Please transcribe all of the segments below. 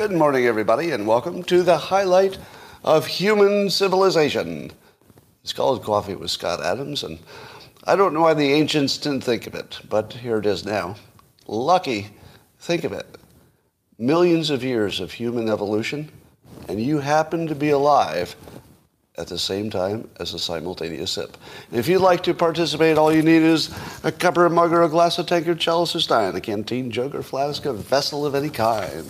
Good morning, everybody, and welcome to the highlight of human civilization. It's called Coffee with Scott Adams, and I don't know why the ancients didn't think of it, but here it is now. Lucky, think of it. Millions of years of human evolution, and you happen to be alive at the same time as a simultaneous sip. And if you'd like to participate, all you need is a cup or a mug or a glass, a tankard, chalice or stein, a canteen, jug or flask, a vessel of any kind.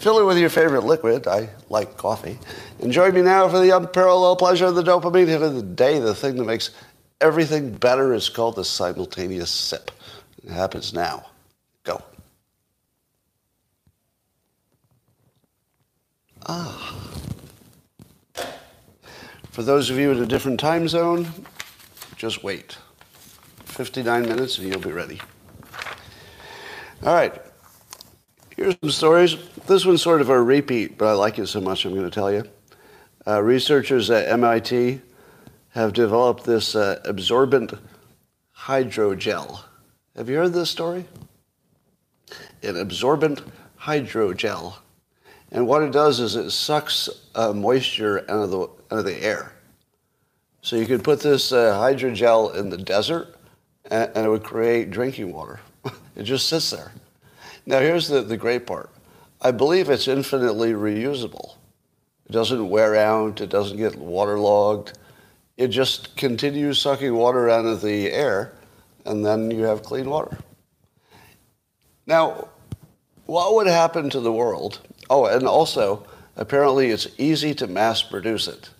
Fill it with your favorite liquid. I like coffee. And join me now for the unparalleled pleasure of the dopamine hit of the day. The thing that makes everything better is called the simultaneous sip. It happens now. Go. Ah. For those of you in a different time zone, just wait. 59 minutes and you'll be ready. All right. Here's some stories. This one's sort of a repeat, but I like it so much I'm going to tell you. Researchers at MIT have developed this absorbent hydrogel. Have you heard this story? An absorbent hydrogel. And what it does is it sucks moisture out of the air. So you could put this hydrogel in the desert, and it would create drinking water. It just sits there. Now, here's the great part. I believe it's infinitely reusable. It doesn't wear out. It doesn't get waterlogged. It just continues sucking water out of the air, and then you have clean water. Now, what would happen to the world? Oh, and also, apparently it's easy to mass produce it.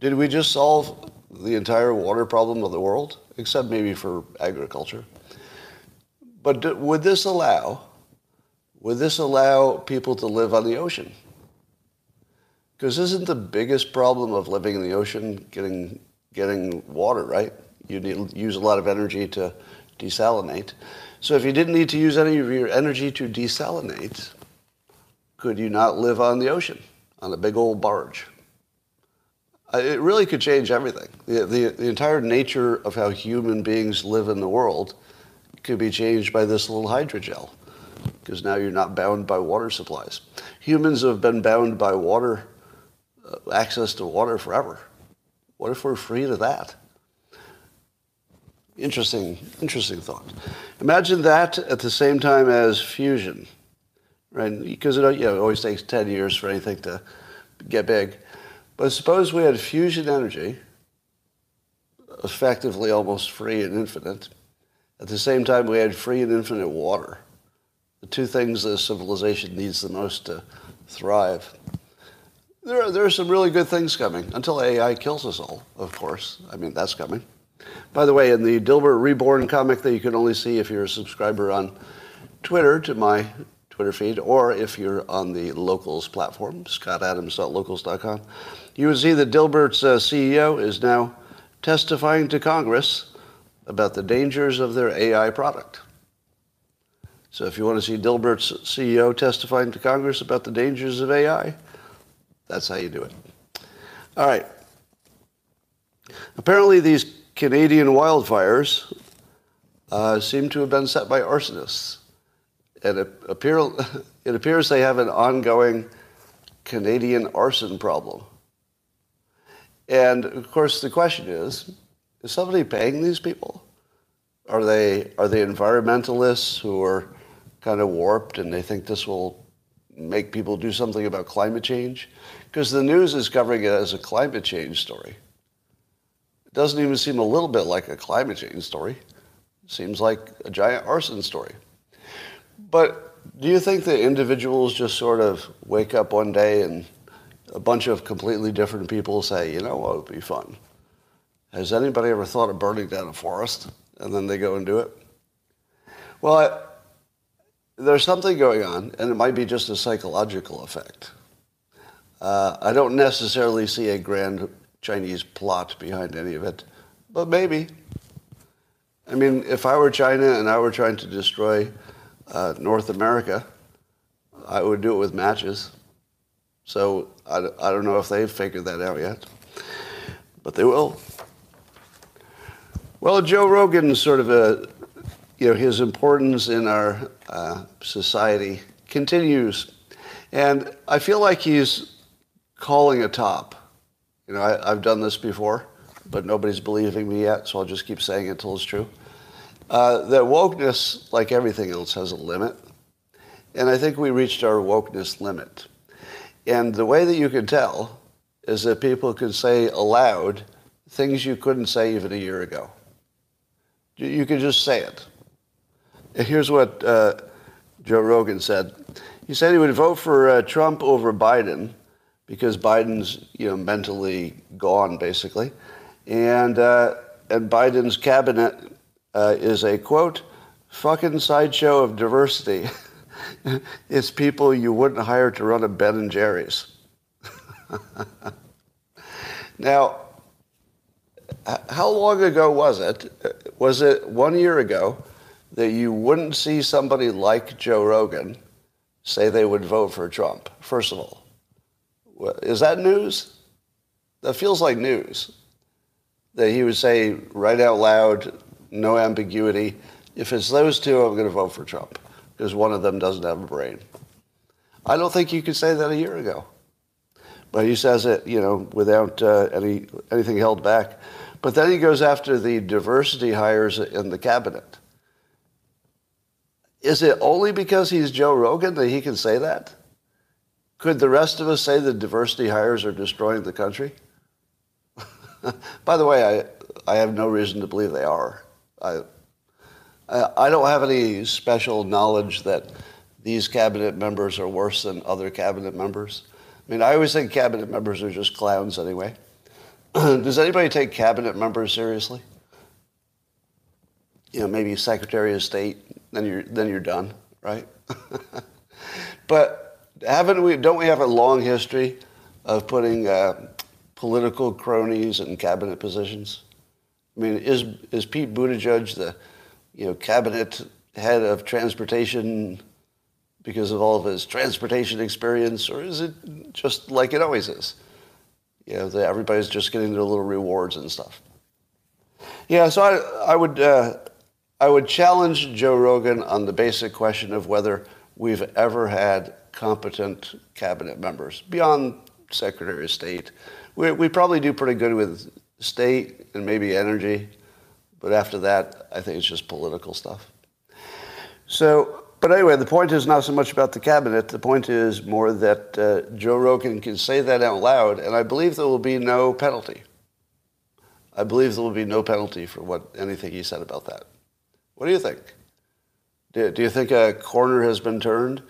Did we just solve the entire water problem of the world? Except maybe for agriculture. But would this allow people to live on the ocean? Because isn't the biggest problem of living in the ocean getting water, right? You need to use a lot of energy to desalinate. So if you didn't need to use any of your energy to desalinate, could you not live on the ocean, on a big old barge? It really could change everything. The entire nature of how human beings live in the world could be changed by this little hydrogel, because now you're not bound by water supplies. Humans have been bound by water, access to water forever. What if we're free to that? Interesting thought. Imagine that at the same time as fusion, right? Because it always takes 10 years for anything to get big. But suppose we had fusion energy, effectively almost free and infinite. At the same time, we had free and infinite water, the two things that civilization needs the most to thrive. There are some really good things coming, until AI kills us all, of course. I mean, that's coming. By the way, in the Dilbert Reborn comic that you can only see if you're a subscriber on Twitter to my Twitter feed, or if you're on the Locals platform, scottadams.locals.com, you would see that Dilbert's CEO is now testifying to Congress about the dangers of their AI product. So if you want to see Dilbert's CEO testifying to Congress about the dangers of AI, that's how you do it. All right. Apparently, these Canadian wildfires seem to have been set by arsonists. And it appears they have an ongoing Canadian arson problem. And, of course, the question is somebody paying these people? Are they environmentalists who are kind of warped and they think this will make people do something about climate change? Because the news is covering it as a climate change story. It doesn't even seem a little bit like a climate change story. It seems like a giant arson story. But do you think that individuals just sort of wake up one day and a bunch of completely different people say, you know what would be fun? Has anybody ever thought of burning down a forest? And then they go and do it? Well, there's something going on, and it might be just a psychological effect. I don't necessarily see a grand Chinese plot behind any of it, but maybe. I mean, if I were China and I were trying to destroy North America, I would do it with matches. So I don't know if they've figured that out yet, but they will. Well, Joe Rogan, sort of his importance in our society continues And I feel like he's calling a top. You know, I've done this before, but nobody's believing me yet, so I'll just keep saying it until it's true. That wokeness, like everything else, has a limit. And I think we reached our wokeness limit. And the way that you can tell is that people can say aloud things you couldn't say even a year ago. You can just say it. And here's what Joe Rogan said. He said he would vote for Trump over Biden because Biden's, you know, mentally gone, basically. And Biden's cabinet is a, quote, fucking sideshow of diversity. It's people you wouldn't hire to run a Ben and Jerry's. Now, how long ago was it? Was it 1 year ago that you wouldn't see somebody like Joe Rogan say they would vote for Trump, first of all? Is that news? That feels like news. That he would say right out loud, no ambiguity, if it's those two, I'm going to vote for Trump, because one of them doesn't have a brain. I don't think you could say that a year ago. But he says it, you know, without anything held back. But then he goes after the diversity hires in the cabinet. Is it only because he's Joe Rogan that he can say that? Could the rest of us say that diversity hires are destroying the country? By the way, I have no reason to believe they are. I don't have any special knowledge that these cabinet members are worse than other cabinet members. I mean, I always think cabinet members are just clowns anyway. Does anybody take cabinet members seriously? You know, maybe Secretary of State, then you're done, right? But don't we have a long history of putting political cronies in cabinet positions? I mean, is Pete Buttigieg the, you know, cabinet head of transportation because of all of his transportation experience, or is it just like it always is? You know, everybody's just getting their little rewards and stuff. Yeah, so I would challenge Joe Rogan on the basic question of whether we've ever had competent cabinet members beyond Secretary of State. We probably do pretty good with state and maybe energy. But after that, I think it's just political stuff. So, but anyway, the point is not so much about the cabinet. The point is more that Joe Rogan can say that out loud, and I believe there will be no penalty. I believe there will be no penalty for anything he said about that. What do you think? Do you think a corner has been turned?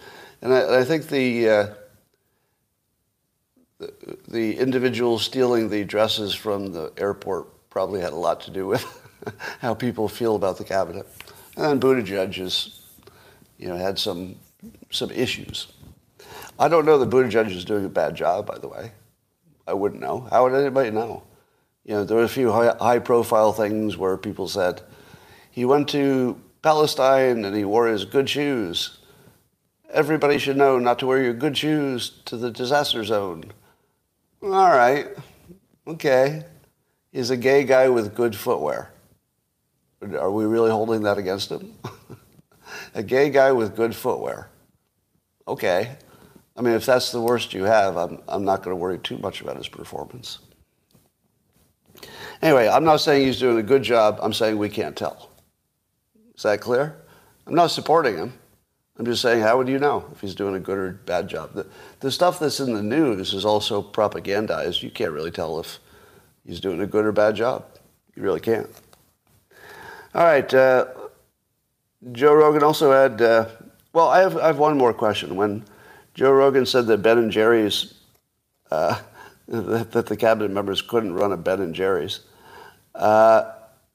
And I think the individual stealing the dresses from the airport probably had a lot to do with how people feel about the cabinet. And then Buttigieg has, you know, had some issues. I don't know that Buttigieg is doing a bad job, by the way. I wouldn't know. How would anybody know? You know, there were a few high-profile things where people said, he went to Palestine and he wore his good shoes. Everybody should know not to wear your good shoes to the disaster zone. All right. Okay. He's a gay guy with good footwear. Are we really holding that against him? A gay guy with good footwear. Okay. I mean, if that's the worst you have, I'm not going to worry too much about his performance. Anyway, I'm not saying he's doing a good job. I'm saying we can't tell. Is that clear? I'm not supporting him. I'm just saying, how would you know if he's doing a good or bad job? The stuff that's in the news is also propagandized. You can't really tell if he's doing a good or bad job. You really can't. All right, Joe Rogan also had, well, I have one more question. When Joe Rogan said that Ben and Jerry's, that the cabinet members couldn't run a Ben and Jerry's,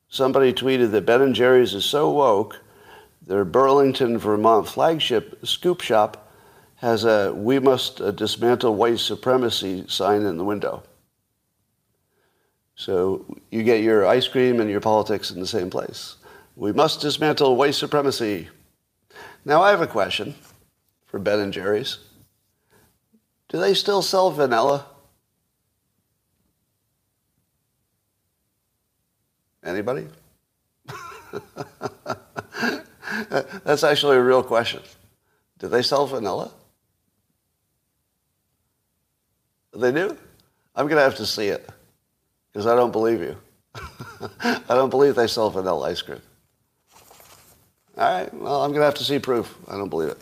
somebody tweeted that Ben and Jerry's is so woke, their Burlington, Vermont flagship scoop shop has a "We must dismantle white supremacy" sign in the window. So you get your ice cream and your politics in the same place. We must dismantle white supremacy. Now, I have a question for Ben and Jerry's. Do they still sell vanilla? Anybody? That's actually a real question. Do they sell vanilla? They do? I'm going to have to see it because I don't believe you. I don't believe they sell vanilla ice cream. All right, well, I'm going to have to see proof. I don't believe it.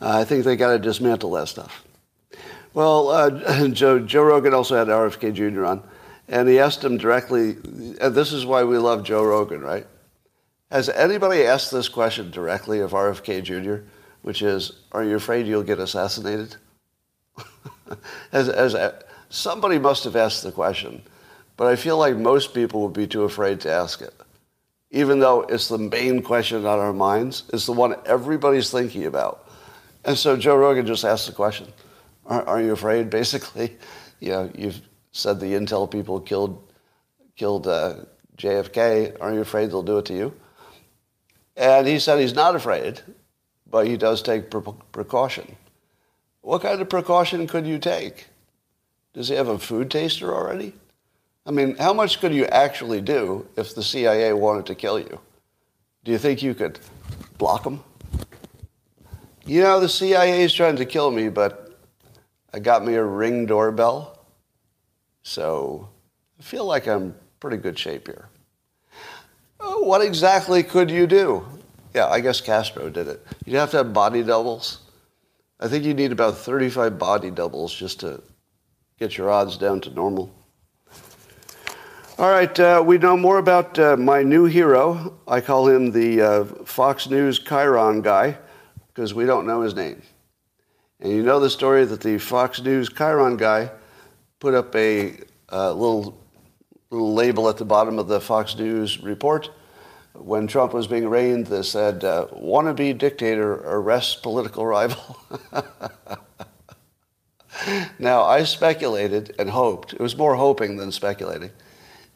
I think they got to dismantle that stuff. Well, Joe Rogan also had RFK Jr. on, and he asked him directly, and this is why we love Joe Rogan, right? Has anybody asked this question directly of RFK Jr., which is, are you afraid you'll get assassinated? Somebody must have asked the question, but I feel like most people would be too afraid to ask it, even though it's the main question on our minds. It's the one everybody's thinking about. And so Joe Rogan just asked the question, are you afraid? Basically, you know, you've said the intel people killed JFK. Are you afraid they'll do it to you? And he said he's not afraid, but he does take precaution. What kind of precaution could you take? Does he have a food taster already? I mean, how much could you actually do if the CIA wanted to kill you? Do you think you could block them? You know, the CIA is trying to kill me, but I got me a Ring doorbell, so I feel like I'm pretty good shape here. What exactly could you do? Yeah, I guess Castro did it. You'd have to have body doubles. I think you need about 35 body doubles just to get your odds down to normal. All right, we know more about my new hero. I call him the Fox News Chiron guy because we don't know his name. And you know the story that the Fox News Chiron guy put up a little label at the bottom of the Fox News report when Trump was being arraigned that said, wannabe dictator arrests political rival. Now, I speculated and hoped, it was more hoping than speculating,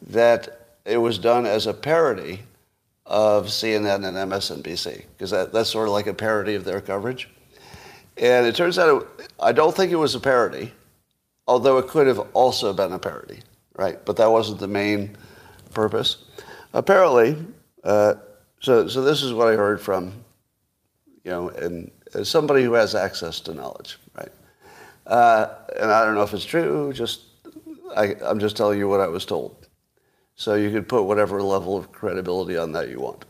that it was done as a parody of CNN and MSNBC, because that's sort of like a parody of their coverage. And it turns out, I don't think it was a parody, although it could have also been a parody, right? But that wasn't the main purpose. Apparently, so this is what I heard from, you know, and somebody who has access to knowledge, right? And I don't know if it's true, just I'm just telling you what I was told. So you could put whatever level of credibility on that you want.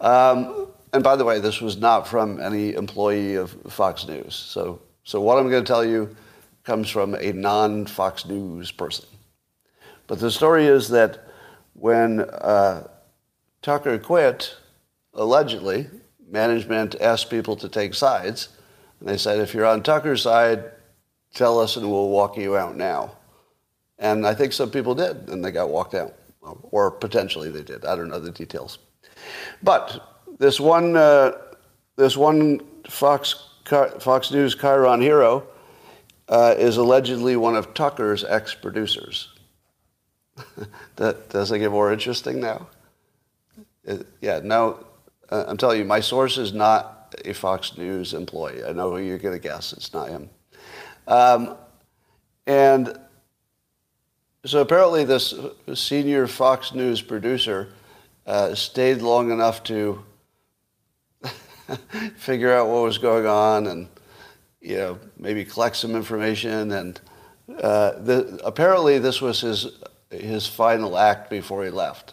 And by the way, this was not from any employee of Fox News. So what I'm going to tell you comes from a non-Fox News person. But the story is that when Tucker quit, allegedly, management asked people to take sides. And they said, if you're on Tucker's side, tell us and we'll walk you out now. And I think some people did, and they got walked out. Or potentially they did. I don't know the details. But this one Fox News Chiron hero is allegedly one of Tucker's ex-producers. Does it get more interesting now? I'm telling you, my source is not a Fox News employee. I know who you're going to guess. It's not him. And so apparently this senior Fox News producer stayed long enough to figure out what was going on and, you know, maybe collect some information. And apparently this was his final act before he left.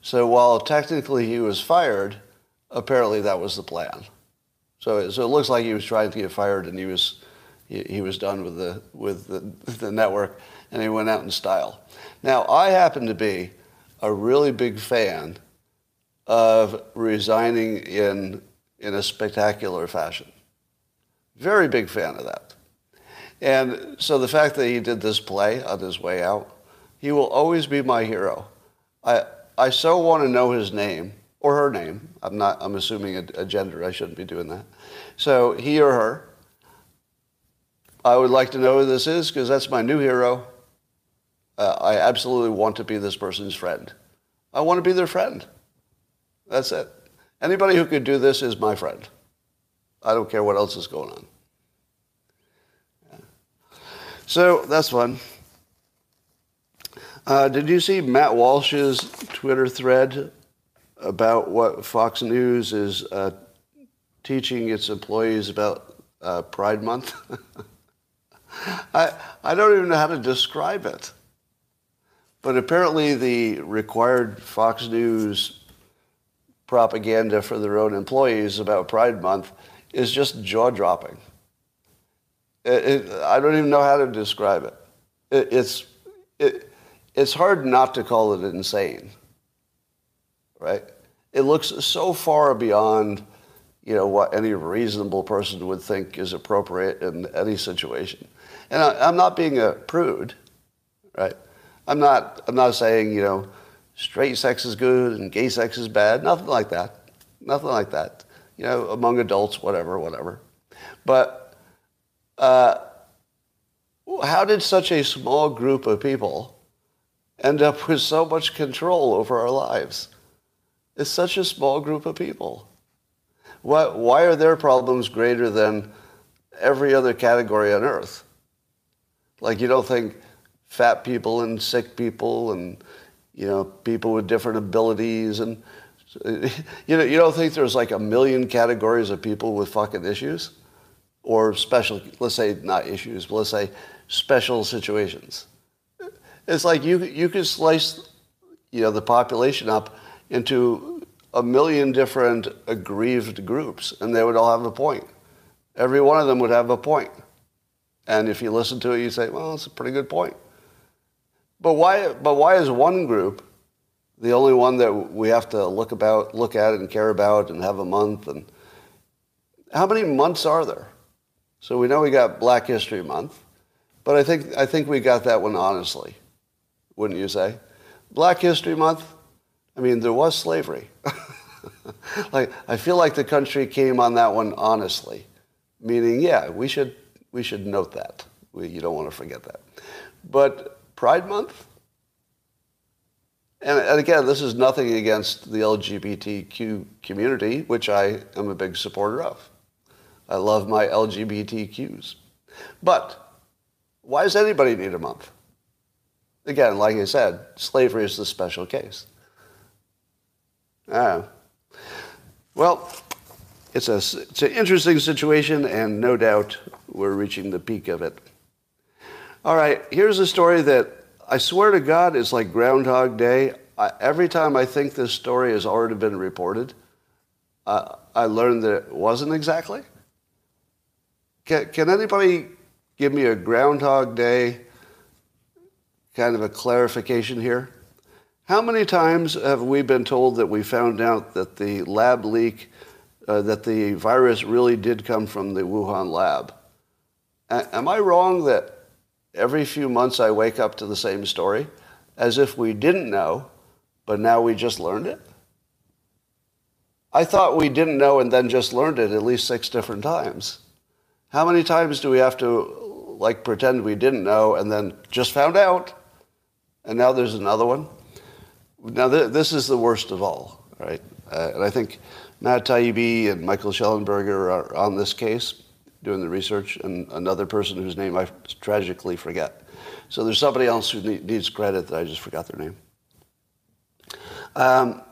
So while technically he was fired, apparently that was the plan. So it looks like he was trying to get fired and he was done with the network. And he went out in style. Now, I happen to be a really big fan of resigning in a spectacular fashion. Very big fan of that. And so the fact that he did this play on his way out, he will always be my hero. I so want to know his name or her name. I'm assuming a gender. I shouldn't be doing that. So he or her. I would like to know who this is because that's my new hero. I absolutely want to be this person's friend. I want to be their friend. That's it. Anybody who could do this is my friend. I don't care what else is going on. Yeah. So that's fun. Did you see Matt Walsh's Twitter thread about what Fox News is teaching its employees about Pride Month? I don't even know how to describe it. But apparently the required Fox News propaganda for their own employees about Pride Month is just jaw-dropping. I don't even know how to describe it. It's hard not to call it insane, right? It looks so far beyond, you know, what any reasonable person would think is appropriate in any situation. And I'm not being a prude, right? I'm not saying, you know, straight sex is good and gay sex is bad. Nothing like that. Nothing like that. You know, among adults, whatever. But how did such a small group of people end up with so much control over our lives? It's such a small group of people. Why are their problems greater than every other category on Earth? Like, you don't think fat people and sick people and, you know, people with different abilities and, you know, you don't think there's like a million categories of people with fucking issues? Or special, let's say not issues, but let's say special situations. It's like you could slice, you know, the population up into a million different aggrieved groups, and they would all have a point. Every one of them would have a point. And if you listen to it, you say, well, it's a pretty good point. But why is one group the only one that we have to look at and care about and have a month? And how many months are there? So we know we got Black History Month, but I think we got that one honestly, wouldn't you say? Black History Month, I mean, there was slavery. Like, I feel like the country came on that one honestly, meaning, yeah, we should note that. You don't want to forget that. But Pride Month? And again, this is nothing against the LGBTQ community, which I am a big supporter of. I love my LGBTQs. But why does anybody need a month? Again, like I said, slavery is the special case. Well, it's an interesting situation, and no doubt we're reaching the peak of it. All right, here's a story that I swear to God is like Groundhog Day. Every time I think this story has already been reported, I learned that it wasn't exactly. Can anybody give me a Groundhog Day kind of a clarification here? How many times have we been told that we found out that the lab leak, that the virus really did come from the Wuhan lab? Am I wrong that every few months I wake up to the same story, as if we didn't know, but now we just learned it? I thought we didn't know and then just learned it at least 6 different times. How many times do we have to, like, pretend we didn't know and then just found out? And now there's another one. Now, this is the worst of all, right? And I think Matt Taibbi and Michael Schellenberger are on this case, doing the research, and another person whose name I tragically forget. So there's somebody else who needs credit that I just forgot their name. But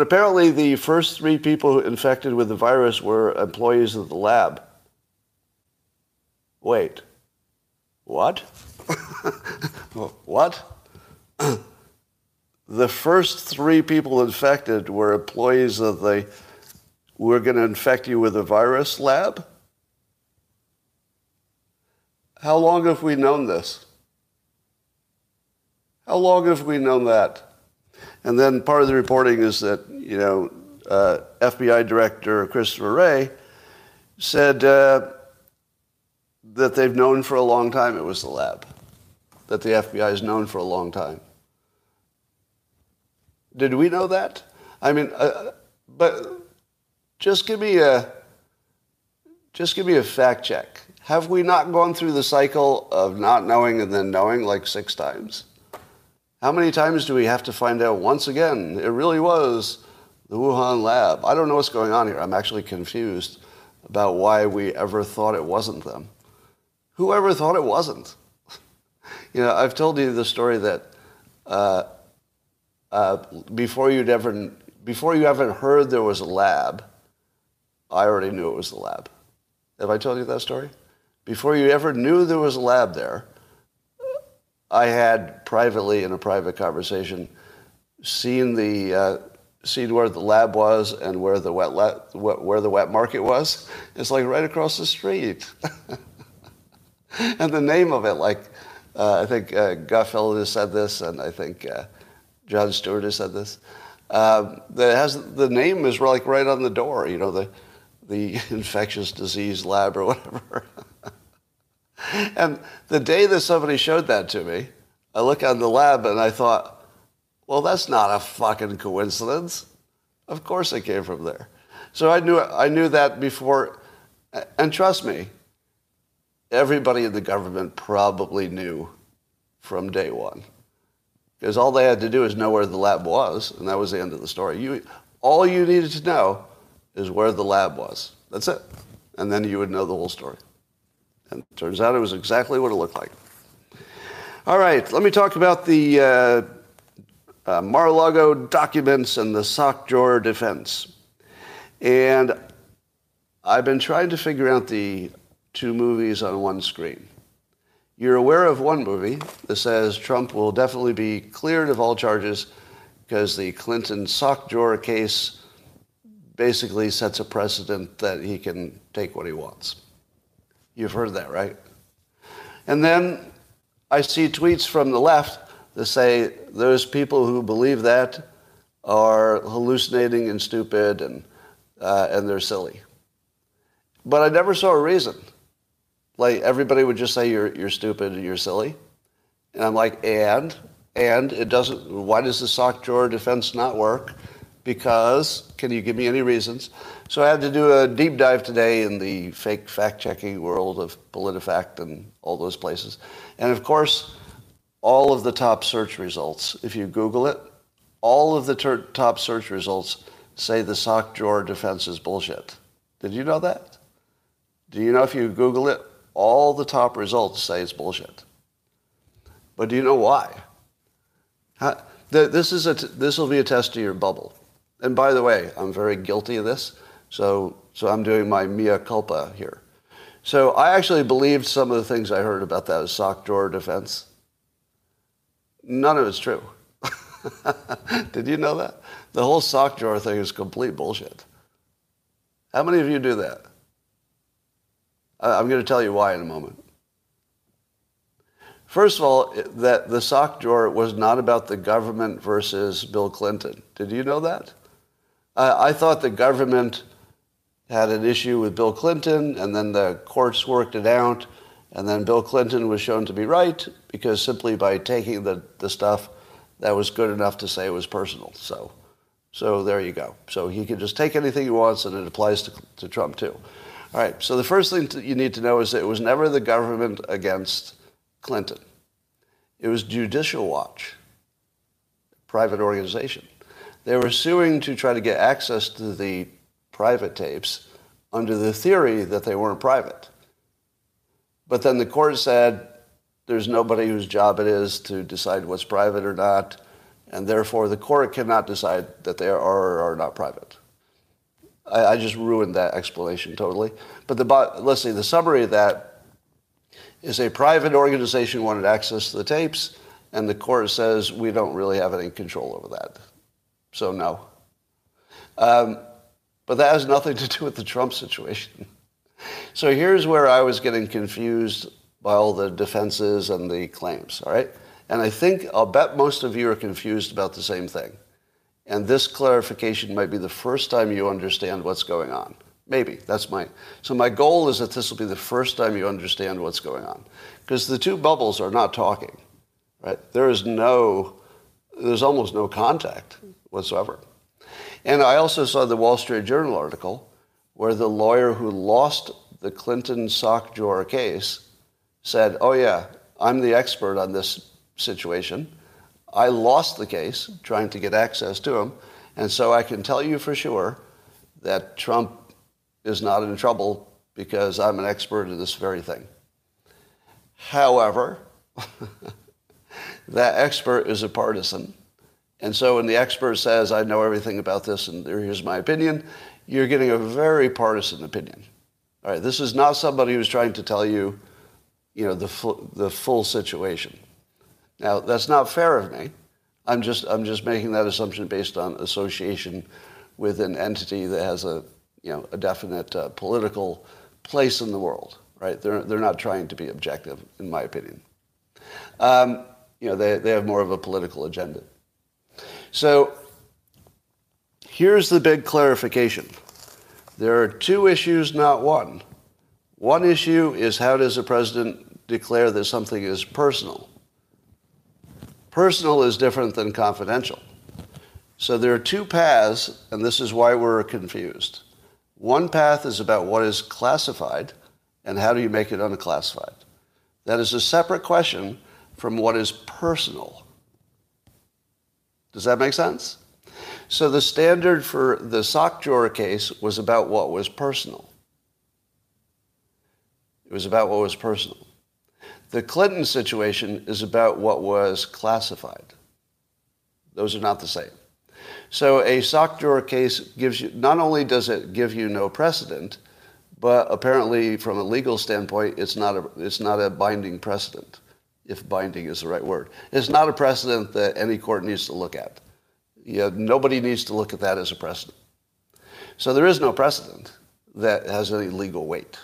apparently the first 3 people infected with the virus were employees of the lab. Wait, what? What? The first 3 people infected were employees of the "we're going to infect you with a virus" lab? How long have we known this? How long have we known that? And then part of the reporting is that, you know, FBI Director Christopher Wray said that they've known for a long time it was the lab, that the FBI has known for a long time. Did we know that? I mean, but just give me a fact check. Have we not gone through the cycle of not knowing and then knowing like 6 times? How many times do we have to find out once again? It really was the Wuhan lab. I don't know what's going on here. I'm actually confused about why we ever thought it wasn't them. Whoever thought it wasn't? You know, I've told you the story that before you ever heard there was a lab, I already knew it was the lab. Have I told you that story? before you ever knew there was a lab there, I had privately, in a private conversation, seen where the lab was and where the wet market was. It's like right across the street. And the name of it, like, I think Gutfeld has said this, and I think John Stewart has said this. That it has the name is like right on the door, you know, the infectious disease lab or whatever. And the day that somebody showed that to me, I look on the lab and I thought, well, that's not a fucking coincidence. Of course it came from there. So I knew that before. And trust me, everybody in the government probably knew from day one. Because all they had to do is know where the lab was, and that was the end of the story. All you needed to know is where the lab was. That's it. And then you would know the whole story. And it turns out it was exactly what it looked like. All right, let me talk about the Mar-a-Lago documents and the sock drawer defense. And I've been trying to figure out the two movies on one screen. You're aware of one movie that says Trump will definitely be cleared of all charges because the Clinton sock drawer case basically sets a precedent that he can take what he wants. You've heard that, right? And then I see tweets from the left that say those people who believe that are hallucinating and stupid and they're silly. But I never saw a reason. Like, everybody would just say you're stupid and you're silly. And I'm like, and it doesn't, why does the sock drawer defense not work? Because, can you give me any reasons? So I had to do a deep dive today in the fake fact-checking world of PolitiFact and all those places. And of course, all of the top search results, if you Google it, all of the top search results say the sock drawer defense is bullshit. Did you know that? Do you know if you Google it, all the top results say it's bullshit? But do you know why? This will be a test of your bubble. And by the way, I'm very guilty of this, so I'm doing my mea culpa here. So I actually believed some of the things I heard about that sock drawer defense. None of it's true. Did you know that? The whole sock drawer thing is complete bullshit. How many of you do that? I'm going to tell you why in a moment. First of all, that the sock drawer was not about the government versus Bill Clinton. Did you know that? I thought the government had an issue with Bill Clinton, and then the courts worked it out, and then Bill Clinton was shown to be right, because simply by taking the stuff, that was good enough to say it was personal. So there you go. So he can just take anything he wants, and it applies to Trump, too. All right, so the first thing you need to know is that it was never the government against Clinton. It was Judicial Watch, a private organization. They were suing to try to get access to the private tapes under the theory that they weren't private. But then the court said there's nobody whose job it is to decide what's private or not, and therefore the court cannot decide that they are or are not private. I just ruined that explanation totally. But let's see, the summary of that is a private organization wanted access to the tapes, and the court says we don't really have any control over that. So no. But that has nothing to do with the Trump situation. So here's where I was getting confused by all the defenses and the claims, all right? And I'll bet most of you are confused about the same thing. And this clarification might be the first time you understand what's going on. Maybe. So my goal is that this will be the first time you understand what's going on. Because the two bubbles are not talking, right? There's almost no contact whatsoever. And I also saw the Wall Street Journal article where the lawyer who lost the Clinton sock drawer case said, oh yeah, I'm the expert on this situation. I lost the case trying to get access to him, and so I can tell you for sure that Trump is not in trouble because I'm an expert in this very thing. However, that expert is a partisan, and so when the expert says, I know everything about this and here's my opinion, you're getting a very partisan opinion. All right, this is not somebody who's trying to tell you, the full situation. Now, that's not fair of me. I'm just making that assumption based on association with an entity that has a definite political place in the world, right? They're not trying to be objective, in my opinion. They have more of a political agenda. So here's the big clarification. There are two issues, not one. One issue is, how does a president declare that something is personal? Personal is different than confidential. So there are two paths, and this is why we're confused. One path is about what is classified, and how do you make it unclassified? That is a separate question from what is personal. Does that make sense? So the standard for the sock drawer case was about what was personal. It was about what was personal. The Clinton situation is about what was classified. Those are not the same. So a sock drawer case gives you, not only does it give you no precedent, but apparently from a legal standpoint, it's not a binding precedent, if binding is the right word. It's not a precedent that any court needs to look at. Nobody needs to look at that as a precedent. So there is no precedent that has any legal weight.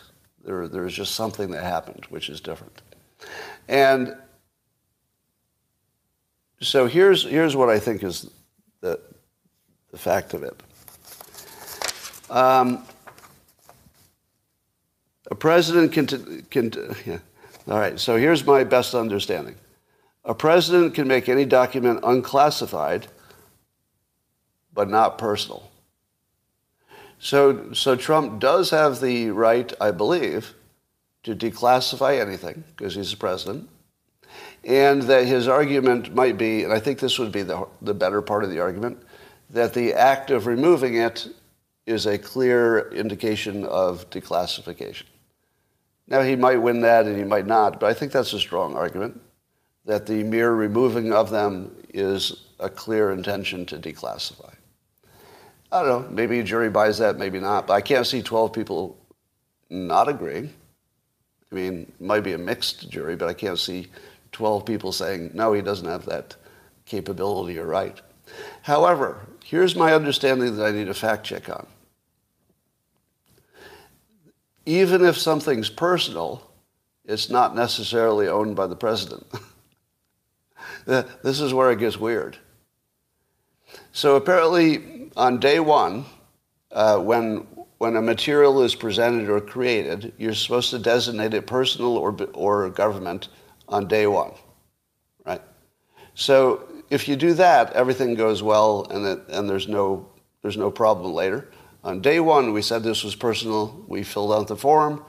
There is just something that happened, which is different. And so here's what I think is the fact of it. A president all right, so here's my best understanding. A president can make any document unclassified, but not personal. So Trump does have the right, I believe, to declassify anything, because he's the president, and that his argument might be, and I think this would be the better part of the argument, that the act of removing it is a clear indication of declassification. Now, he might win that and he might not, but I think that's a strong argument, that the mere removing of them is a clear intention to declassify. I don't know, maybe a jury buys that, maybe not, but I can't see 12 people not agreeing. I mean, it might be a mixed jury, but I can't see 12 people saying, no, he doesn't have that capability or right. However, here's my understanding that I need a fact check on. Even if something's personal, it's not necessarily owned by the president. This is where it gets weird. So apparently on day one, when a material is presented or created, you're supposed to designate it personal or government on day one, right? So if you do that, everything goes well, and there's no problem later. On day one, we said this was personal. We filled out the form.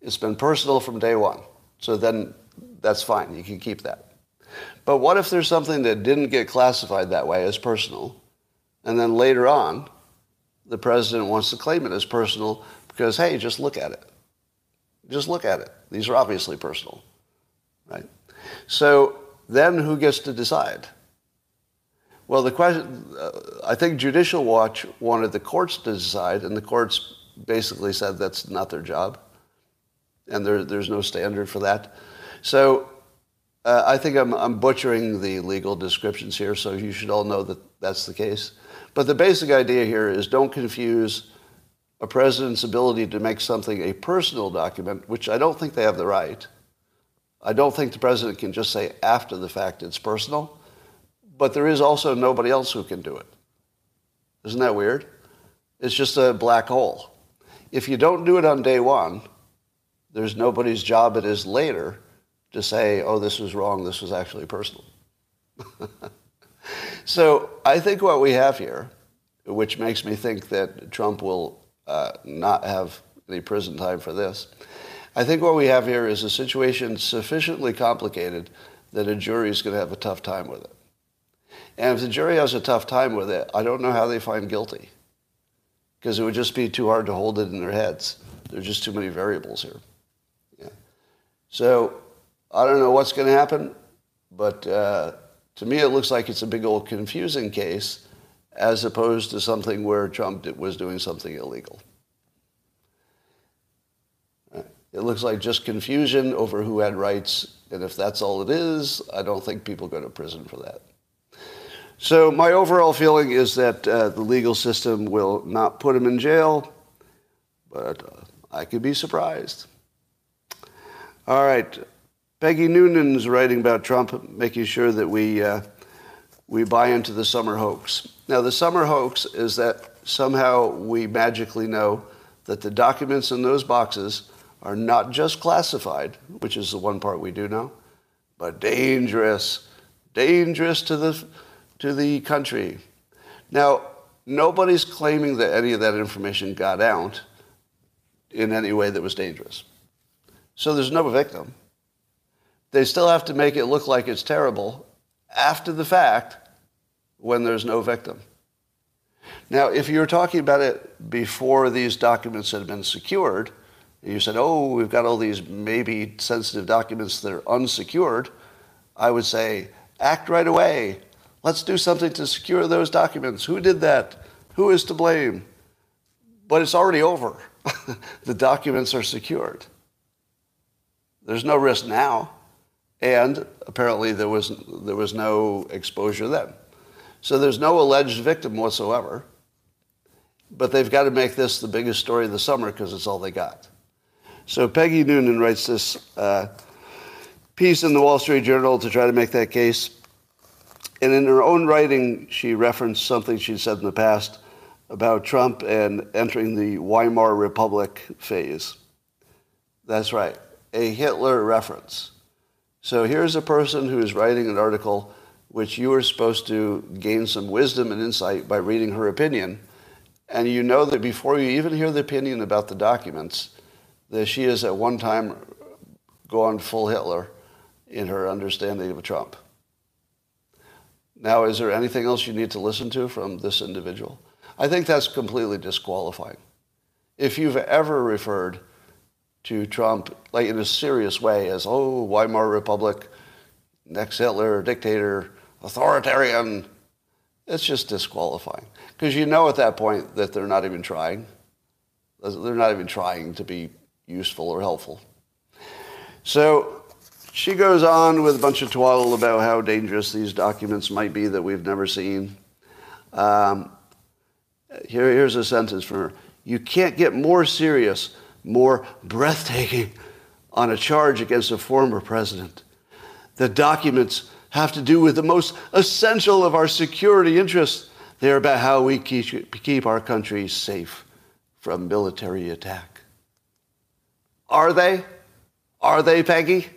It's been personal from day one. So then that's fine. You can keep that. But what if there's something that didn't get classified that way as personal, and then later on, the president wants to claim it as personal because, hey, just look at it. Just look at it. These are obviously personal, right? So then who gets to decide? Well, the question, I think Judicial Watch wanted the courts to decide, and the courts basically said that's not their job, and there's no standard for that. So I think I'm butchering the legal descriptions here, so you should all know that that's the case. But the basic idea here is, don't confuse a president's ability to make something a personal document, which I don't think they have the right. I don't think the president can just say after the fact it's personal, but there is also nobody else who can do it. Isn't that weird? It's just a black hole. If you don't do it on day one, there's nobody's job it is later to say, oh, this was wrong, this was actually personal. So I think what we have here, which makes me think that Trump will not have any prison time for this, I think what we have here is a situation sufficiently complicated that a jury is going to have a tough time with it. And if the jury has a tough time with it, I don't know how they find guilty, because it would just be too hard to hold it in their heads. There are just too many variables here. Yeah. So I don't know what's going to happen, but to me it looks like it's a big old confusing case as opposed to something where Trump was doing something illegal. It looks like just confusion over who had rights. And if that's all it is, I don't think people go to prison for that. So my overall feeling is that the legal system will not put him in jail, but I could be surprised. All right. Peggy Noonan's writing about Trump, making sure that we buy into the summer hoax. Now, the summer hoax is that somehow we magically know that the documents in those boxes are not just classified, which is the one part we do know, but dangerous, dangerous to the country. Now, nobody's claiming that any of that information got out in any way that was dangerous. So there's no victim. They still have to make it look like it's terrible after the fact when there's no victim. Now, if you were talking about it before these documents had been secured, and you said, oh, we've got all these maybe sensitive documents that are unsecured, I would say, act right away. Let's do something to secure those documents. Who did that? Who is to blame? But it's already over. The documents are secured. There's no risk now. And apparently there was no exposure then. So there's no alleged victim whatsoever. But they've got to make this the biggest story of the summer because it's all they got. So Peggy Noonan writes this piece in the Wall Street Journal to try to make that case. And in her own writing, she referenced something she'd said in the past about Trump and entering the Weimar Republic phase. That's right, a Hitler reference. So here's a person who is writing an article which you are supposed to gain some wisdom and insight by reading her opinion. And you know that before you even hear the opinion about the documents, that she has at one time gone full Hitler in her understanding of Trump. Now, is there anything else you need to listen to from this individual? I think that's completely disqualifying. If you've ever referred to Trump, like in a serious way, as, oh, Weimar Republic, next Hitler, dictator, authoritarian. It's just disqualifying. Because you know at that point that they're not even trying. They're not even trying to be useful or helpful. So she goes on with a bunch of twaddle about how dangerous these documents might be that we've never seen. Here's a sentence from her. You can't get more serious, more breathtaking on a charge against a former president. The documents have to do with the most essential of our security interests. They're about how we keep our country safe from military attack. Are they? Are they, Peggy?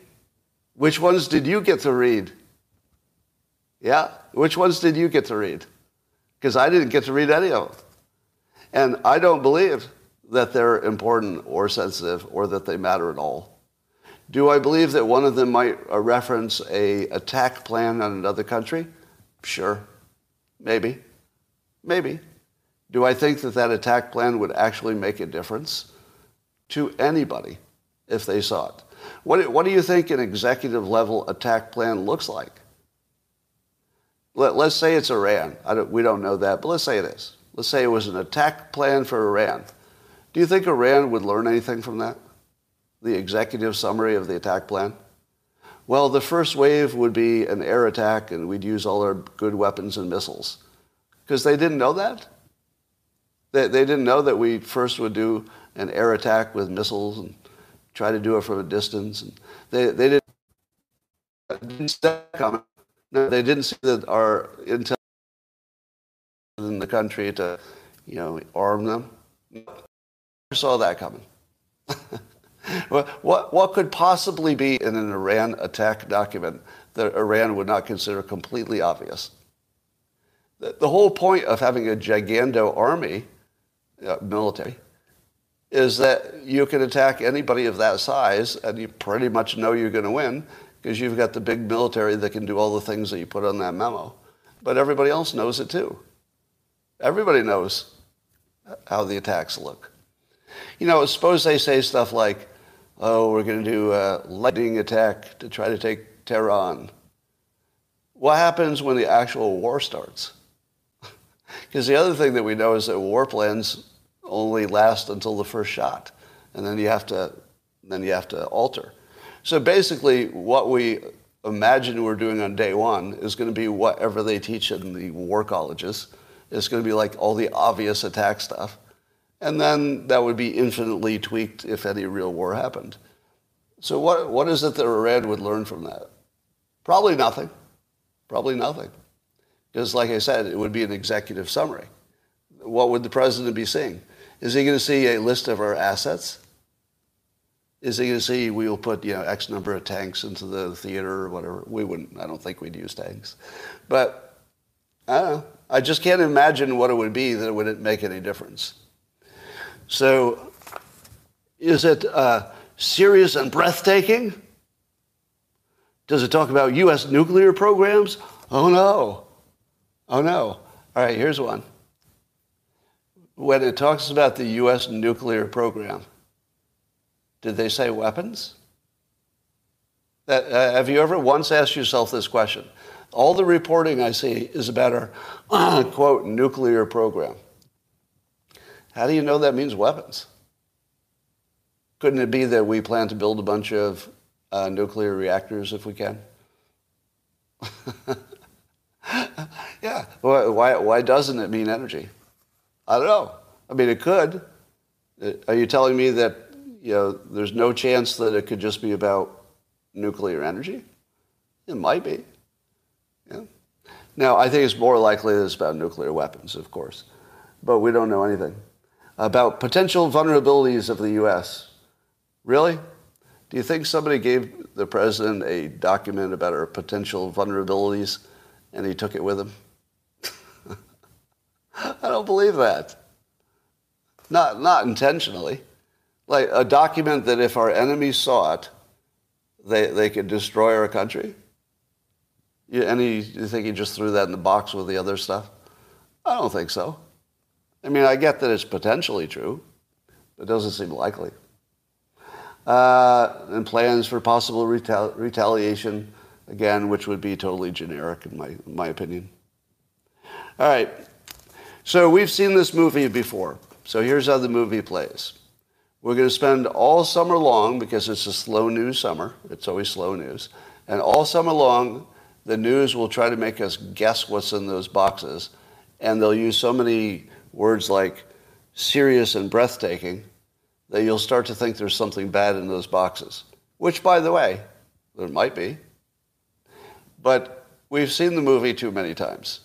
Which ones did you get to read? Yeah, which ones did you get to read? Because I didn't get to read any of them. And I don't believe that they're important or sensitive or that they matter at all. Do I believe that one of them might reference a attack plan on another country? Sure. Maybe. Maybe. Do I think that that attack plan would actually make a difference to anybody if they saw it? What do you think an executive-level attack plan looks like? Let's say it's Iran. We don't know that, but let's say it is. Let's say it was an attack plan for Iran. Do you think Iran would learn anything from that? The executive summary of the attack plan? Well, the first wave would be an air attack, and we'd use all our good weapons and missiles. Because they didn't know that? They didn't know that we first would do an air attack with missiles and try to do it from a distance. And they didn't see that coming. No, they didn't see that our intel in the country to, arm them. Saw that coming. What could possibly be in an Iran attack document that Iran would not consider completely obvious? The whole point of having a gigando army, military, is that you can attack anybody of that size and you pretty much know you're going to win because you've got the big military that can do all the things that you put on that memo. But everybody else knows it too. Everybody knows how the attacks look. Suppose they say stuff like, oh, we're going to do a lightning attack to try to take Tehran. What happens when the actual war starts? Because the other thing that we know is that war plans only last until the first shot. And then you have to and then you have to alter. So basically, what we imagine we're doing on day one is going to be whatever they teach in the war colleges. It's going to be like all the obvious attack stuff. And then that would be infinitely tweaked if any real war happened. So what is it that Iran would learn from that? Probably nothing. Probably nothing. Because like I said, it would be an executive summary. What would the president be seeing? Is he going to see a list of our assets? Is he going to see we will put, you know, X number of tanks into the theater or whatever? We wouldn't. I don't think we'd use tanks. But I don't know. I just can't imagine what it would be that it wouldn't make any difference. So is it serious and breathtaking? Does it talk about U.S. nuclear programs? Oh, no. Oh, no. All right, here's one. When it talks about the U.S. nuclear program, did they say weapons? Have you ever once asked yourself this question? All the reporting I see is about our, quote, nuclear program. How do you know that means weapons? Couldn't it be that we plan to build a bunch of nuclear reactors if we can? Yeah. Why doesn't it mean energy? I don't know. I mean, it could. Are you telling me that, you know, there's no chance that it could just be about nuclear energy? It might be. Yeah. Now, I think it's more likely that it's about nuclear weapons, of course. But we don't know anything about potential vulnerabilities of the U.S. Really? Do you think somebody gave the president a document about our potential vulnerabilities and he took it with him? I don't believe that. Not intentionally. Like a document that if our enemies saw it, they could destroy our country? You think he just threw that in the box with the other stuff? I don't think so. I mean, I get that it's potentially true, but it doesn't seem likely. And plans for possible retaliation, again, which would be totally generic in my opinion. All right. So we've seen this movie before. So here's how the movie plays. We're going to spend all summer long, because it's a slow news summer. It's always slow news. And all summer long, the news will try to make us guess what's in those boxes. And they'll use so many words like serious and breathtaking that you'll start to think there's something bad in those boxes. Which, by the way, there might be. But we've seen the movie too many times.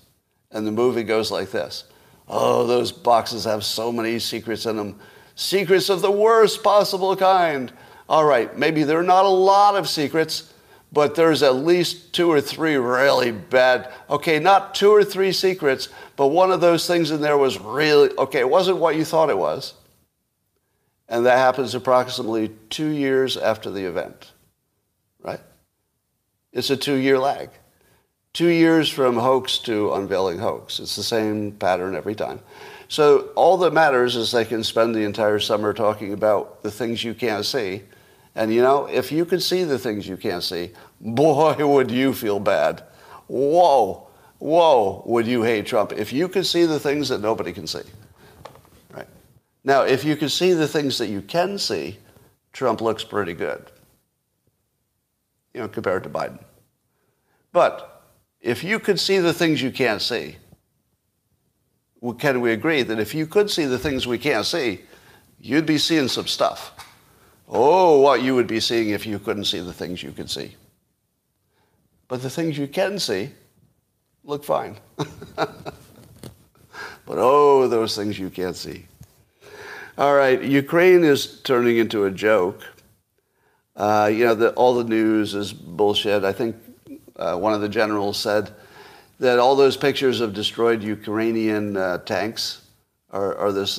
And the movie goes like this. Oh, those boxes have so many secrets in them. Secrets of the worst possible kind. All right, maybe there are not a lot of secrets, but there's at least two or three really bad. Okay, not two or three secrets, but one of those things in there was really, okay, it wasn't what you thought it was. And that happens approximately 2 years after the event, right? It's a 2-year lag. 2 years from hoax to unveiling hoax. It's the same pattern every time. So all that matters is they can spend the entire summer talking about the things you can't see. And, you know, if you could see the things you can't see, boy, would you feel bad. Whoa, whoa, would you hate Trump if you could see the things that nobody can see. Right. Now, if you could see the things that you can see, Trump looks pretty good, you know, compared to Biden. But if you could see the things you can't see, well, can we agree that if you could see the things we can't see, you'd be seeing some stuff? Oh, what you would be seeing if you couldn't see the things you could see. But the things you can see look fine. But oh, those things you can't see. All right, Ukraine is turning into a joke. You know, all the news is bullshit. I think one of the generals said that all those pictures of destroyed Ukrainian tanks are this.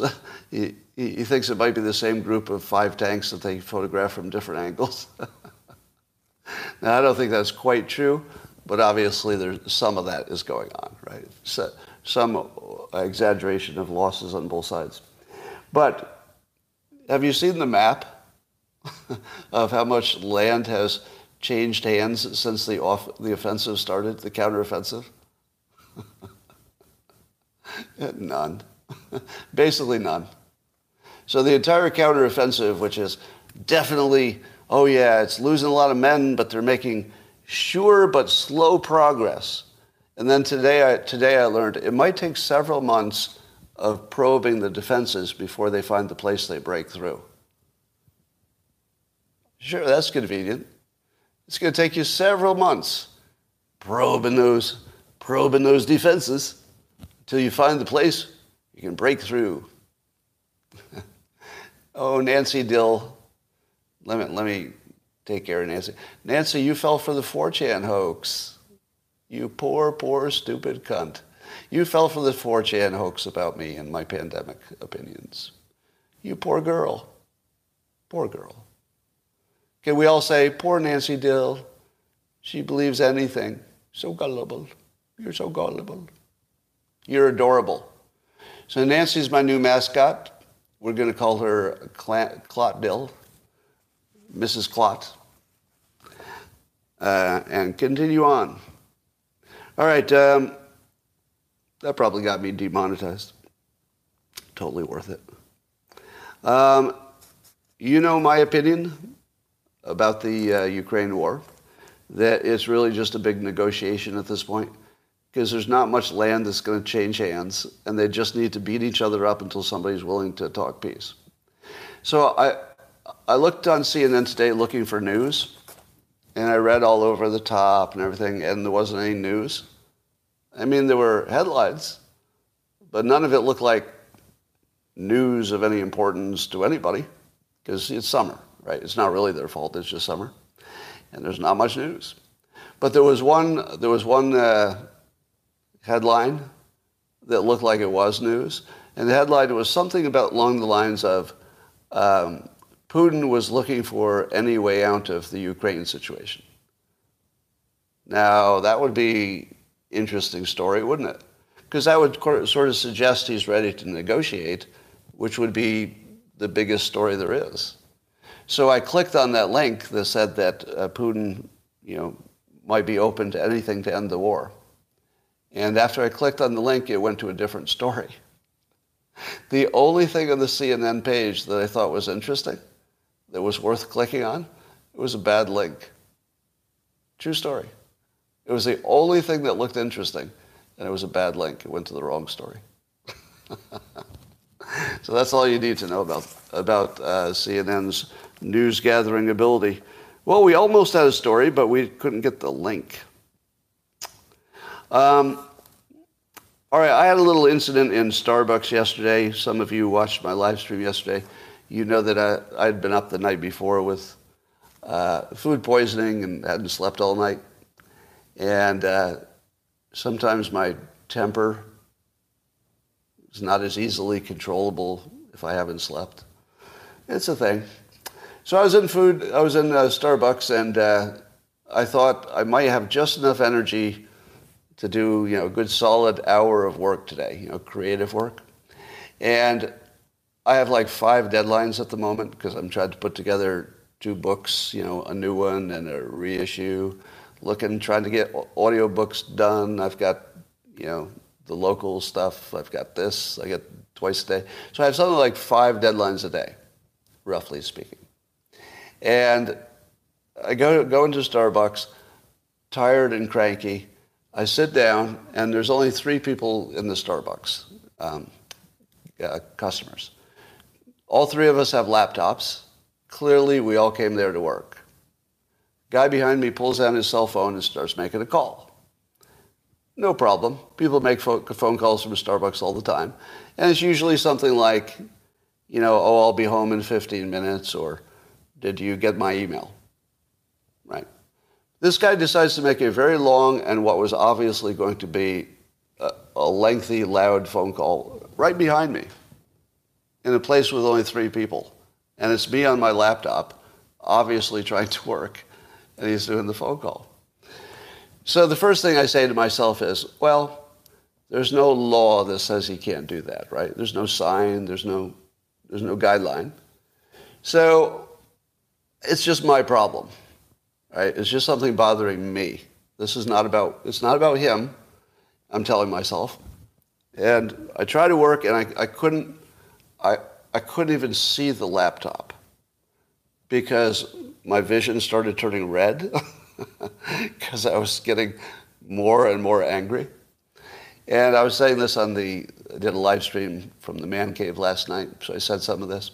He thinks it might be the same group of 5 tanks that they photograph from different angles. Now, I don't think that's quite true, but obviously there's some of that is going on, right? So, some exaggeration of losses on both sides. But have you seen the map of how much land has changed hands since the offensive started, the counteroffensive? None. Basically none. So the entire counteroffensive, which is definitely, oh yeah, it's losing a lot of men, but they're making sure but slow progress. And then today I learned it might take several months of probing the defenses before they find the place they break through. Sure, that's convenient. It's going to take you several months probing those defenses until you find the place you can break through. Oh, Nancy Dill. Let me take care of Nancy. Nancy, you fell for the 4chan hoax. You poor, poor, stupid cunt. You fell for the 4chan hoax about me and my pandemic opinions. You poor girl. Poor girl. Can we all say, poor Nancy Dill, she believes anything. So gullible. You're so gullible. You're adorable. So Nancy's my new mascot. We're going to call her Clot Dill, Mrs. Clot, and continue on. All right, that probably got me demonetized. Totally worth it. You know my opinion about the Ukraine war, that it's really just a big negotiation at this point, because there's not much land that's going to change hands, and they just need to beat each other up until somebody's willing to talk peace. So I looked on CNN today looking for news, and I read all over the top and everything, and there wasn't any news. I mean, there were headlines, but none of it looked like news of any importance to anybody, because it's summer, right? It's not really their fault, it's just summer, and there's not much news. But there was one headline that looked like it was news. And the headline was something about along the lines of Putin was looking for any way out of the Ukraine situation. Now, that would be an interesting story, wouldn't it? Because that would sort of suggest he's ready to negotiate, which would be the biggest story there is. So I clicked on that link that said that Putin, might be open to anything to end the war. And after I clicked on the link, it went to a different story. The only thing on the CNN page that I thought was interesting, that was worth clicking on, it was a bad link. True story. It was the only thing that looked interesting, and it was a bad link. It went to the wrong story. So that's all you need to know about CNN's news-gathering ability. Well, we almost had a story, but we couldn't get the link. All right, I had a little incident in Starbucks yesterday. Some of you watched my live stream yesterday. You know that I'd been up the night before with food poisoning and hadn't slept all night. And sometimes my temper is not as easily controllable if I haven't slept. It's a thing. So I was in Starbucks, and I thought I might have just enough energy to do, a good solid hour of work today, creative work. And I have like 5 deadlines at the moment because I'm trying to put together 2 books, a new one and a reissue, trying to get audiobooks done. I've got, the local stuff. I've got this. I get twice a day. So I have something like 5 deadlines a day, roughly speaking. And I go into Starbucks, tired and cranky. I sit down, and there's only 3 people in the Starbucks, customers. All 3 of us have laptops. Clearly, we all came there to work. Guy behind me pulls down his cell phone and starts making a call. No problem. People make phone calls from Starbucks all the time. And it's usually something like, oh, I'll be home in 15 minutes, or did you get my email? Right. This guy decides to make a very long and what was obviously going to be a lengthy, loud phone call right behind me in a place with only 3 people. And it's me on my laptop, obviously trying to work, and he's doing the phone call. So the first thing I say to myself is, well, there's no law that says he can't do that, right? There's no sign, there's no guideline. So it's just my problem. Right? It's just something bothering me. It's not about him, I'm telling myself. And I try to work, and I couldn't even see the laptop. because my vision started turning red because I was getting more and more angry. And I was saying this on the, I did a live stream from the man cave last night, so I said some of this.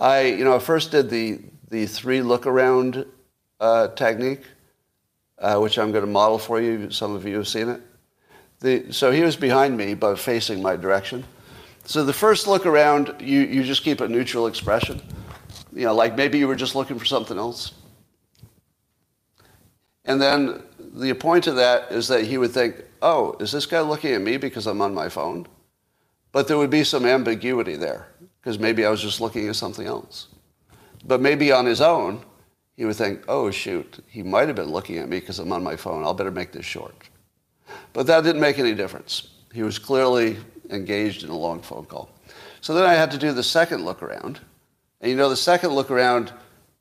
I first did the three look around technique, which I'm going to model for you. Some of you have seen it. So he was behind me, but facing my direction. So the first look around, you just keep a neutral expression. Like maybe you were just looking for something else. And then the point of that is that he would think, oh, is this guy looking at me because I'm on my phone? But there would be some ambiguity there, because maybe I was just looking at something else. But maybe on his own, he would think, oh, shoot, he might have been looking at me because I'm on my phone. I'll better make this short. But that didn't make any difference. He was clearly engaged in a long phone call. So then I had to do the second look around. And the second look around,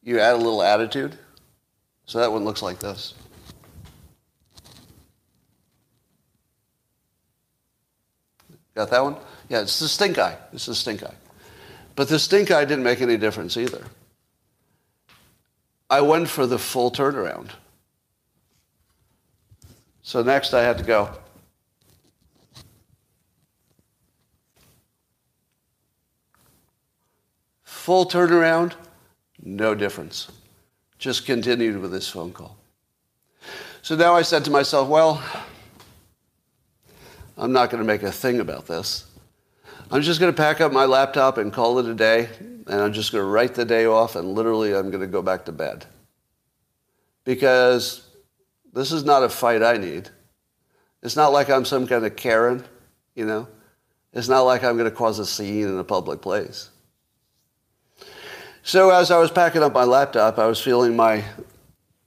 you add a little attitude. So that one looks like this. Got that one? Yeah, it's the stink eye. It's the stink eye. But the stink eye didn't make any difference either. I went for the full turnaround. So next I had to go. Full turnaround, no difference. Just continued with this phone call. So now I said to myself, well, I'm not going to make a thing about this. I'm just going to pack up my laptop and call it a day, and I'm just going to write the day off, and literally I'm going to go back to bed. Because this is not a fight I need. It's not like I'm some kind of Karen, It's not like I'm going to cause a scene in a public place. So as I was packing up my laptop, I was feeling my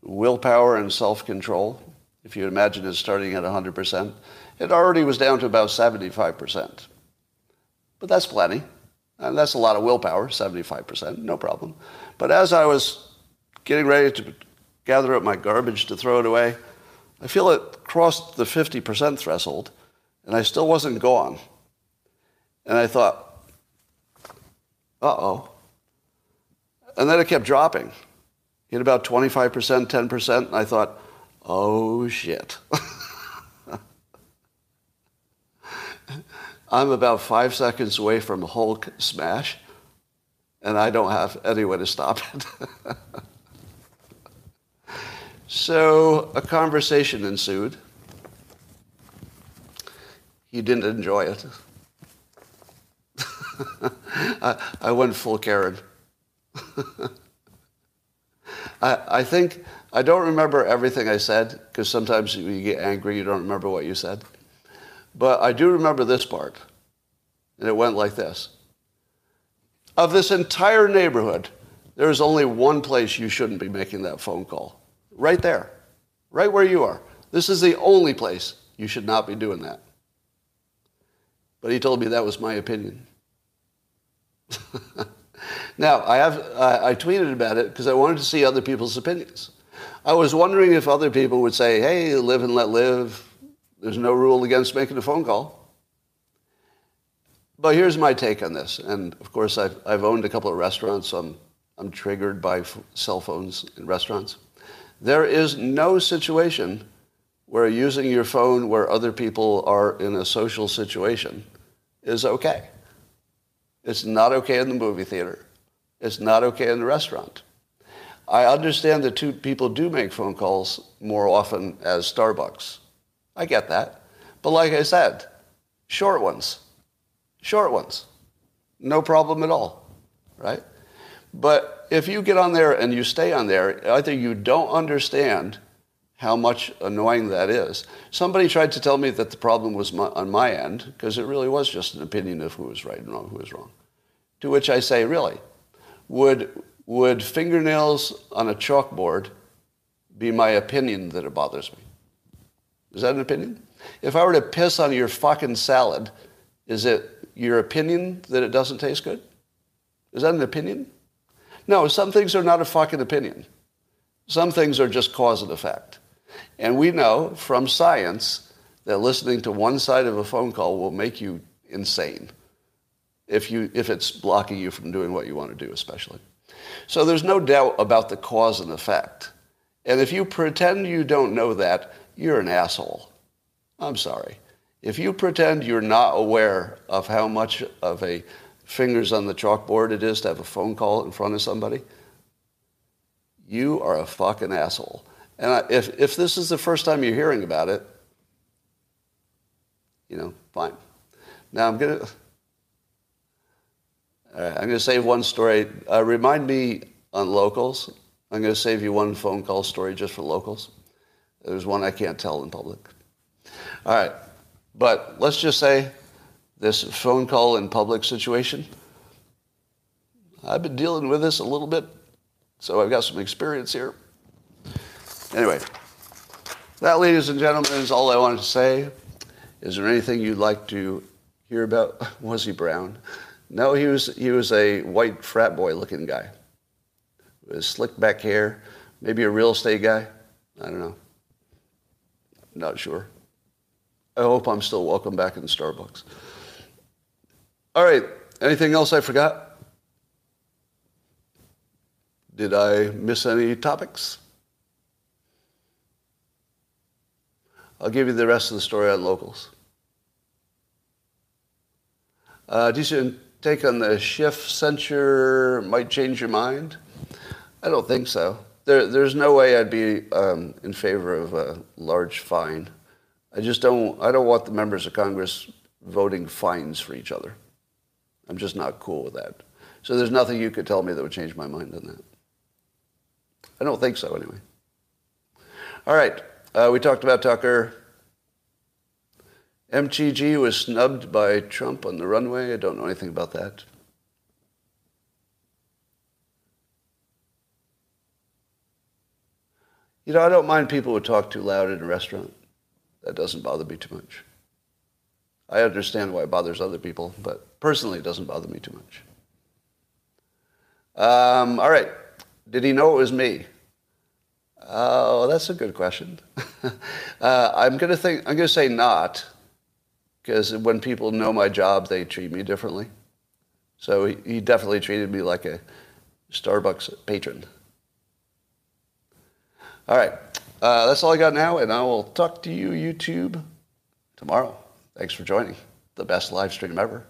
willpower and self-control. If you imagine it starting at 100%, it already was down to about 75%. But that's plenty. And that's a lot of willpower, 75%, no problem. But as I was getting ready to gather up my garbage to throw it away, I feel it crossed the 50% threshold, and I still wasn't gone. And I thought, uh-oh. And then it kept dropping. Hit about 25%, 10%, and I thought, oh, shit. I'm about 5 seconds away from Hulk smash, and I don't have any way to stop it. So a conversation ensued. He didn't enjoy it. I went full Karen. I think, I don't remember everything I said, because sometimes you get angry, you don't remember what you said. But I do remember this part, and it went like this. Of this entire neighborhood, there is only one place you shouldn't be making that phone call. Right there, right where you are. This is the only place you should not be doing that. But he told me that was my opinion. Now, I tweeted about it because I wanted to see other people's opinions. I was wondering if other people would say, hey, live and let live. There's no rule against making a phone call. But here's my take on this. And, of course, I've owned a couple of restaurants, so I'm triggered by cell phones in restaurants. There is no situation where using your phone where other people are in a social situation is okay. It's not okay in the movie theater. It's not okay in the restaurant. I understand that people do make phone calls more often as Starbucks. I get that. But like I said, short ones. Short ones. No problem at all, right? But if you get on there and you stay on there, either you don't understand how much annoying that is. Somebody tried to tell me that the problem was on my end, because it really was just an opinion of who was right and wrong, who was wrong. To which I say, really, would fingernails on a chalkboard be my opinion that it bothers me? Is that an opinion? If I were to piss on your fucking salad, is it your opinion that it doesn't taste good? Is that an opinion? No, some things are not a fucking opinion. Some things are just cause and effect. And we know from science that listening to one side of a phone call will make you insane if it's blocking you from doing what you want to do, especially. So there's no doubt about the cause and effect. And if you pretend you don't know that, you're an asshole. I'm sorry. If you pretend you're not aware of how much of a fingers on the chalkboard it is to have a phone call in front of somebody, you are a fucking asshole. And if this is the first time you're hearing about it, you know, fine. Now I'm gonna save one story. Remind me on Locals. I'm gonna save you one phone call story just for Locals. There's one I can't tell in public. All right, but let's just say this phone call in public situation, I've been dealing with this a little bit, so I've got some experience here. Anyway, that, ladies and gentlemen, is all I wanted to say. Is there anything you'd like to hear about? Was he brown? No, he was a white frat boy-looking guy with slick back hair, maybe a real estate guy. I don't know. Not sure. I hope I'm still welcome back in Starbucks. All right. Anything else I forgot? Did I miss any topics? I'll give you the rest of the story on Locals. Decent take on the Schiff censure might change your mind? I don't think so. There's no way I'd be in favor of a large fine. I don't want the members of Congress voting fines for each other. I'm just not cool with that. So there's nothing you could tell me that would change my mind on that. I don't think so, anyway. All right. We talked about Tucker. MTG was snubbed by Trump on the runway. I don't know anything about that. You know, I don't mind people who talk too loud in a restaurant. That doesn't bother me too much. I understand why it bothers other people, but personally it doesn't bother me too much. All right. Did he know it was me? Oh, that's a good question. I'm going to say not, because when people know my job, they treat me differently. So he definitely treated me like a Starbucks patron. All right. That's all I got now, and I will talk to you, YouTube, tomorrow. Thanks for joining. The best live stream ever.